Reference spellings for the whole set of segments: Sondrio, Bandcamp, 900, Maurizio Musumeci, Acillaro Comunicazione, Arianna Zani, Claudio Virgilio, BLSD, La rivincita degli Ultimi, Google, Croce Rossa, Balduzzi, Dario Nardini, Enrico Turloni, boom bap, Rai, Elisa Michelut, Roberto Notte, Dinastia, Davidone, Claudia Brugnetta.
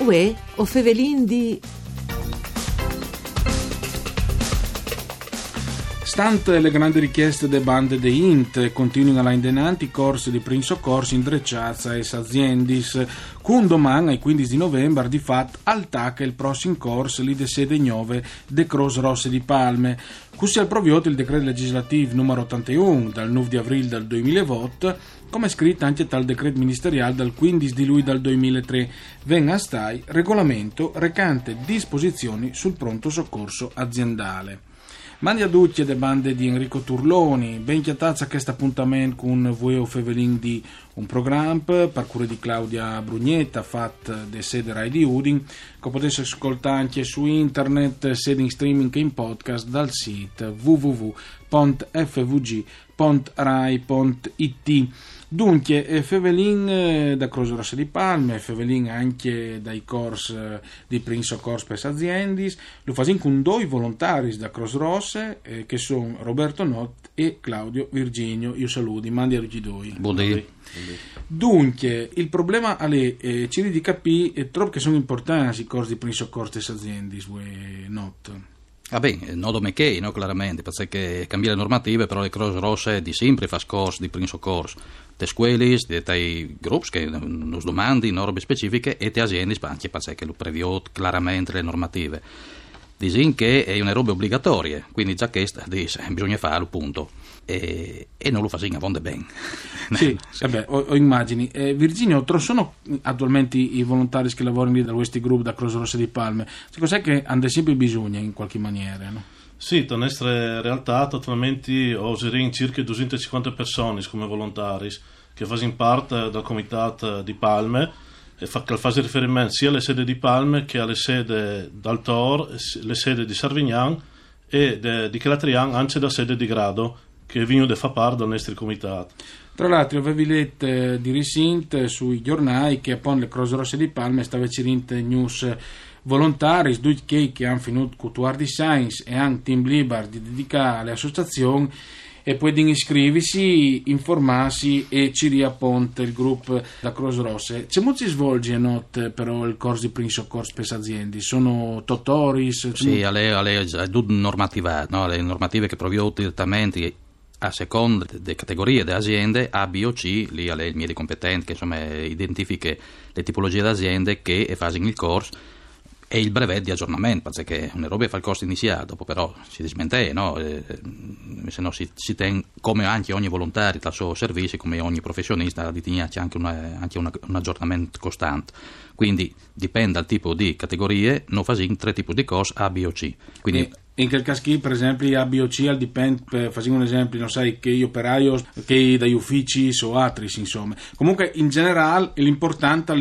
Uè, o fevelin di... Stante le grandi richieste de bande de int, continuano a indenanti i corsi di prim soccorso in Drecciazza e Saziendis. Con domani, il 15 di novembre, di fatto, altaca il prossimo corso lì de sede 9 de Croce Rossa di Palme. Cussi al proviotto il decreto legislativo numero 81 dal 9 di aprile del 2008, come scritto anche tal decreto ministeriale dal 15 di luglio del 2003, venga stai regolamento recante disposizioni sul pronto soccorso aziendale. Mandi a tutti le bande di Enrico Turloni, ben chiatazza questo appuntamento con voi o fevelin di un programma per cura di Claudia Brugnetta, fatta de sede Rai di Udin, che potesse ascoltare anche su internet, sede in streaming e in podcast dal sito www.fvg.rai.it. Dunque, fevelin da Croce Rossa di Palme, fevelin anche dai corsi di prim soccorso per aziendis, lo fasin con due volontari da Croce Rossa, che sono Roberto Notte e Claudio Virgilio. Io saluti, mandi a tutti due. Buongiorno. Dunque, il problema è ci di capire troppo che sono importanti i corsi di prim soccorso per aziendis, Notte. Ah beh, no domechei, no, chiaramente, perché cambia le normative, però le Croce Rossa di sempre fa corsi di prim soccorso, te scuelis, dei gruppi che non domandi, no, robe specifiche, e te aziende, anche perché lo previò chiaramente le normative. Disin che è una roba obbligatoria, quindi già che bisogna farlo, punto. E non lo facciamo avonde ben. Sì, vabbè, ho immagini. Virginio, sono attualmente i volontari che lavorano lì da questi gruppi da Croce Rossa di Palme. Cioè, cos'è che hanno sempre bisogno in qualche maniera, no? Sì, in realtà attualmente ho circa 250 persone come volontari che fanno parte del comitato di Palme e fa riferimento sia alle sedi di Palme che alle sedi d'Altor, le sedi di Servignan e di Calatrian, anche da sede di Grado, che vengono da far parte del nostro comitato. Tra l'altro avevi letto di recente sui giornali che appunto le Croce Rossa di Palme stava cirint news volontari che hanno finito cultuar di science e hanno team libero di dedicare alle associazioni e poi di iscriversi, informarsi e ci riapponte il gruppo da Croce Rossa. C'è molto si svolge a notte però il corso di prim soccorso per aziende, sono tutoris? Sì, alle normative, no? Le normative che provio direttamente a seconda delle categorie delle aziende A, B o C, lì alle mie competenze che insomma identifiche le tipologie di aziende che fanno il corso e il brevetto di aggiornamento, perché una roba fa il corso iniziale, dopo però si dismente, no? Se no si tiene, come anche ogni volontario dal suo servizio, come ogni professionista, di tenerci anche un aggiornamento costante. Quindi dipende dal tipo di categorie, non facciamo tre tipi di corsi A, B o C. Quindi in quel caso, per esempio, A, B o C, al dipende, facciamo un esempio, non sai che gli operai, che dagli uffici o altri, insomma. Comunque, in generale, l'importante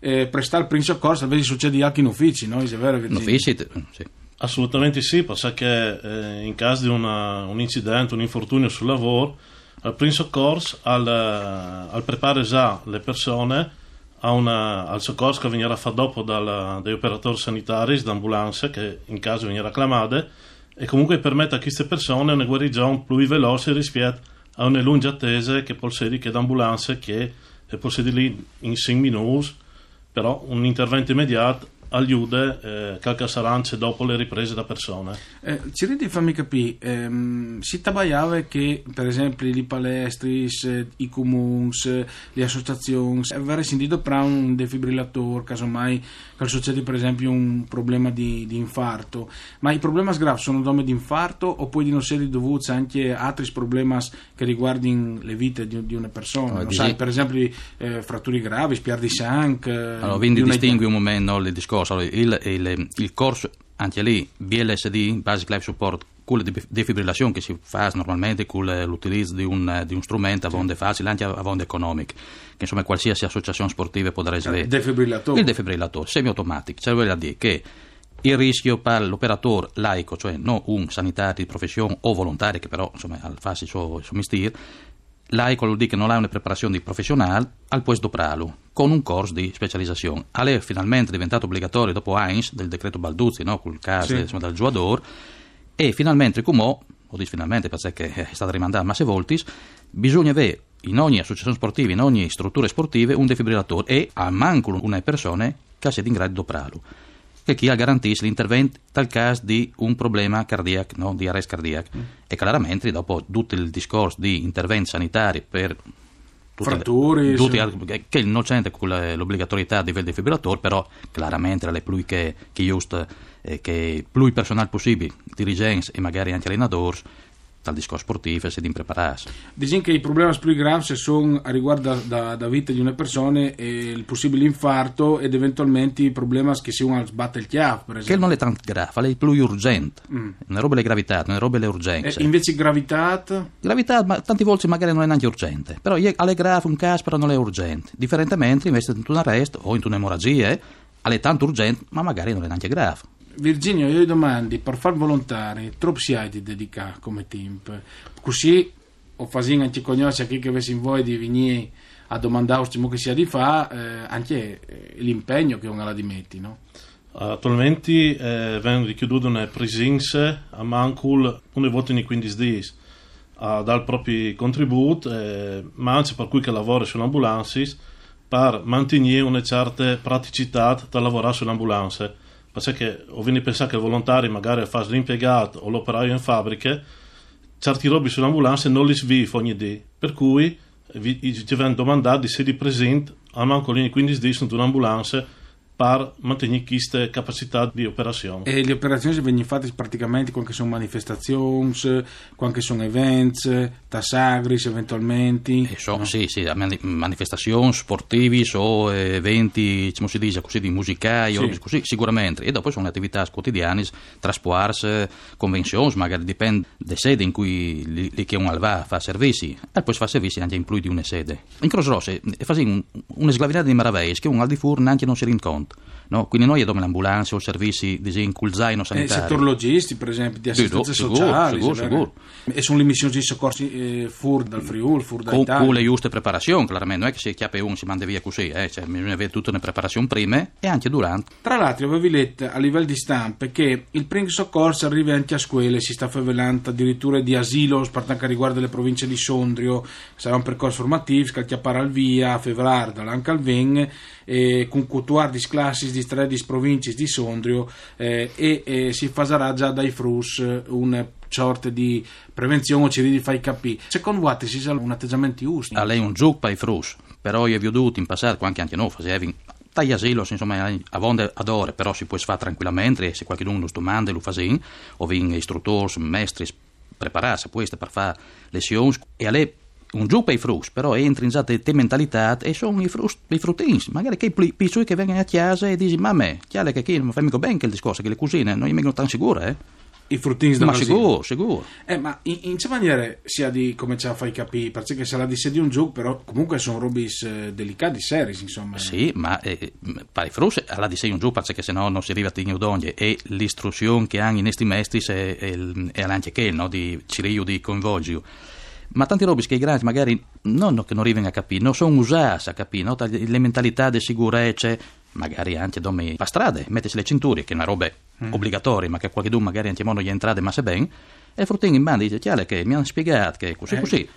è prestare il prim soccorso, invece succede anche in uffici, no? È vero, Virginia? In uffici, sì. Assolutamente sì, perché in caso di un incidente, un infortunio sul lavoro, il prim soccorso al preparare già le persone al soccorso che venirà fatto dopo dagli operatori sanitari, d'ambulanza, che in caso venirà chiamate, e comunque permette a queste persone una guarigione più veloce rispetto a una lunga attesa che possiede che d'ambulanza, che possiede lì in 5 minuti, però un intervento immediato aiuta qualche sarance dopo le riprese da persone. Ci ridi, fammi capire, si tabbaiava che per esempio i palestris, i comuni, le associazioni avrebbero sentito per un defibrillatore casomai che succede per esempio un problema di infarto, ma i problemi gravi sono dome di infarto o poi di non essere dovuti anche altri problemi che riguardano le vite di una persona, no, sai, per esempio fratture gravi, spiar di sangue. Allora quindi distingui un momento, no, le discorso. Allora, il corso anche lì BLSD, Basic Life Support, con la defibrillazione che si fa normalmente con l'utilizzo di un strumento a volte facile, anche a volte economico, che insomma qualsiasi associazione sportiva può dare il defibrillatore semiautomatico, cioè vuol dire che il rischio per l'operatore laico, cioè non un sanitario di professione o volontario che però insomma fa il suo mestiere laico, vuol dire che non ha una preparazione di professionale, al può sdoprarlo con un corso di specializzazione. All'è finalmente diventato obbligatorio dopo Heinz del decreto Balduzzi, no? Col caso sì, insomma, del giuador, e finalmente come ho detto finalmente perché è stato rimandato masse voltis, bisogna avere in ogni associazione sportiva, in ogni struttura sportiva un defibrillatore e al manco una persona che siete in grado di operarlo, che chi garantisce l'intervento tal caso di un problema cardiaco, no? Di arresto cardiaco. E chiaramente dopo tutto il discorso di interventi sanitari per fratture, che il innocente con l'obbligatorietà di il defibrillatore, però chiaramente le più che just che più personale possibile, dirigenti e magari anche allenatori dal discorso sportivo e se di prepararsi. Diciamo che i problemi più gravi sono riguardo la vita di una persona e il possibile infarto ed eventualmente i problemi che si uno sbatte il chiave, per esempio. Che non è tanto grave, è più urgente. Una roba è gravità, una roba è urgenza. Invece gravità, ma tante volte magari non è neanche urgente, però alle grave un caso però non è urgente. Differentemente invece in un arresto o in un'emorragia è tanto urgente, ma magari non è neanche grave. Virginio, io domandi, per far volontari, troppi si hai di dedicare come team? Così, ho fatto anche conoscere a chi che avesse in voi di venire a domandare che si ha di fare, anche l'impegno che uno la dimetti, no? Attualmente vengono richiedute una presenza a Mancul una volta ogni 15 giorni, a dare il proprio contributo, ma anche per cui che lavora sull'ambulanza, per mantenere una certa praticità da lavorare sull'ambulanza. Perché ho venuto a pensare che i volontari magari fanno l'impiegato o l'operaio in fabbriche, certi robi sull'ambulanza non li svivo ogni giorno, per cui ci vengono domandati se li presenti a manco lì 15 giorni su un'ambulanza per mantenere queste capacità di operazione. E le operazioni vengono fatte praticamente quando sono manifestazioni, quando sono eventi, tassagris eventualmente? No? Sì, manifestazioni sportive o eventi, come si dice, così di musicali, sì. Così, sicuramente. E dopo sono attività quotidiane, trasporti, convenzioni, magari dipende da sede in cui li che uno va fa servizi, e poi fa servizi anche in più di una sede. In Croce Rossa è facendo una sglavinata di maravillas che uno al di fuori neanche non si rincontra. No, quindi noi abbiamo l'ambulanza o servizi in cul zaino sanitario. Il settore logisti, per esempio, di assistenza sociale. Sicuro. E sono le missioni di soccorsi fuori dal Friuli, fuori dall'Italia. Con le giuste preparazioni, chiaramente. Non è che si chiappe uno si manda via così, cioè, bisogna avere tutta una preparazione prima e anche durante. Tra l'altro, avevi letto a livello di stampe che il primo soccorso arriva anche a scuole, si sta favelando addirittura di asilo, spartanca riguardo le province di Sondrio, sarà un percorso formativo, scalchiappare al via, a febbraio, dall'anca al Ven, con quatuar di classi di tre di province di Sondrio e si farà già dai frus un sorta di prevenzione ci di fai capì. Secondo voi si sarà un atteggiamento giusto? A lei un gioco ai frus, però io vi ho dovuto in passato anche noi facevi tagli asilo, insomma a vonde ad ore, però si può fare tranquillamente e se qualcuno lo domanda lo fa sì, o in istruttori, maestri prepararsi queste per fare lezioni e a lei un giù per i frutti, però entri in te mentalità e sono i fruttini, magari che i piccoli che vengono a chiesa e dici mamma, chiale che non fai mica bene che il discorso, che le cucine non mi vengono tan sicure, I fruttini da Brasile. Sicuro. Ma in che maniera sia di come ce la fai capire, perché sarà di sé di un gioco, però comunque sono robis delicati, seri, insomma. Sì, ma per i frutti alla di sé di un gioco, perché se no non si arriva a tigno d'ogni e l'istruzione che hanno in questi mestri è anche che, no, di cirio, di coinvolgio. Ma tanti robis che i grandi magari non arrivano a capire, non sono usati a capire, no? Le mentalità di sicurezza, magari anche domi a strade, mettersi le cinture, che è una roba obbligatoria, ma che qualcuno magari anche mono gli entrate, ma se ben, e Fruttini in banda dice, chiaro che mi hanno spiegato che così.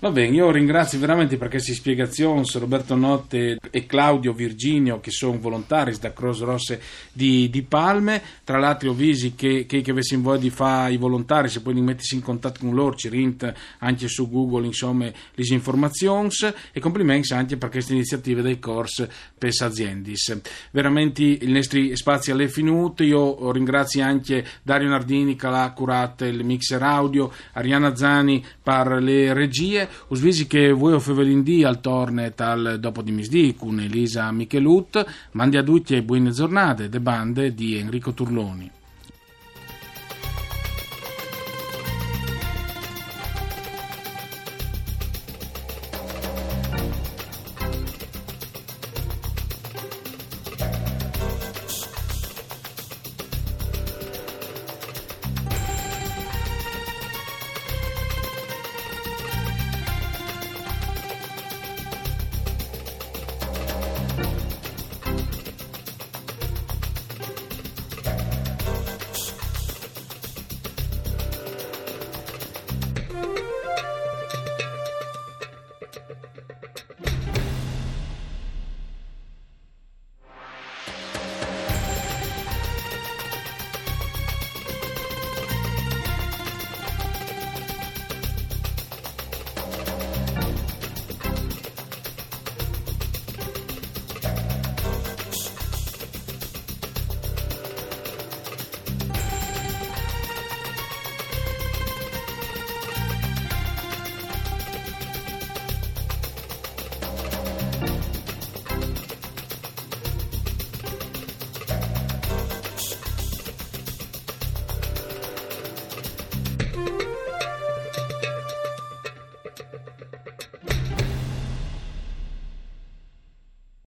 Va bene, io ringrazio veramente per queste spiegazioni Roberto Notte e Claudio Virgilio che sono volontari da Croce Rossa di Palme. Tra l'altro ho visto che avessi in voglia di fare i volontari, se poi li mettessi in contatto con loro ci rint anche su Google insomma le informazioni e complimenti anche per queste iniziative dei corsi per aziendis. Veramente i nostri spazi alle finute, io ringrazio anche Dario Nardini che l'ha curato il mixer audio, Arianna Zani per le regie, usvisi che voi offevelindì al torne tal dopo di misdì con Elisa Michelut, mandi a tutti e buone giornate de bande di Enrico Turloni.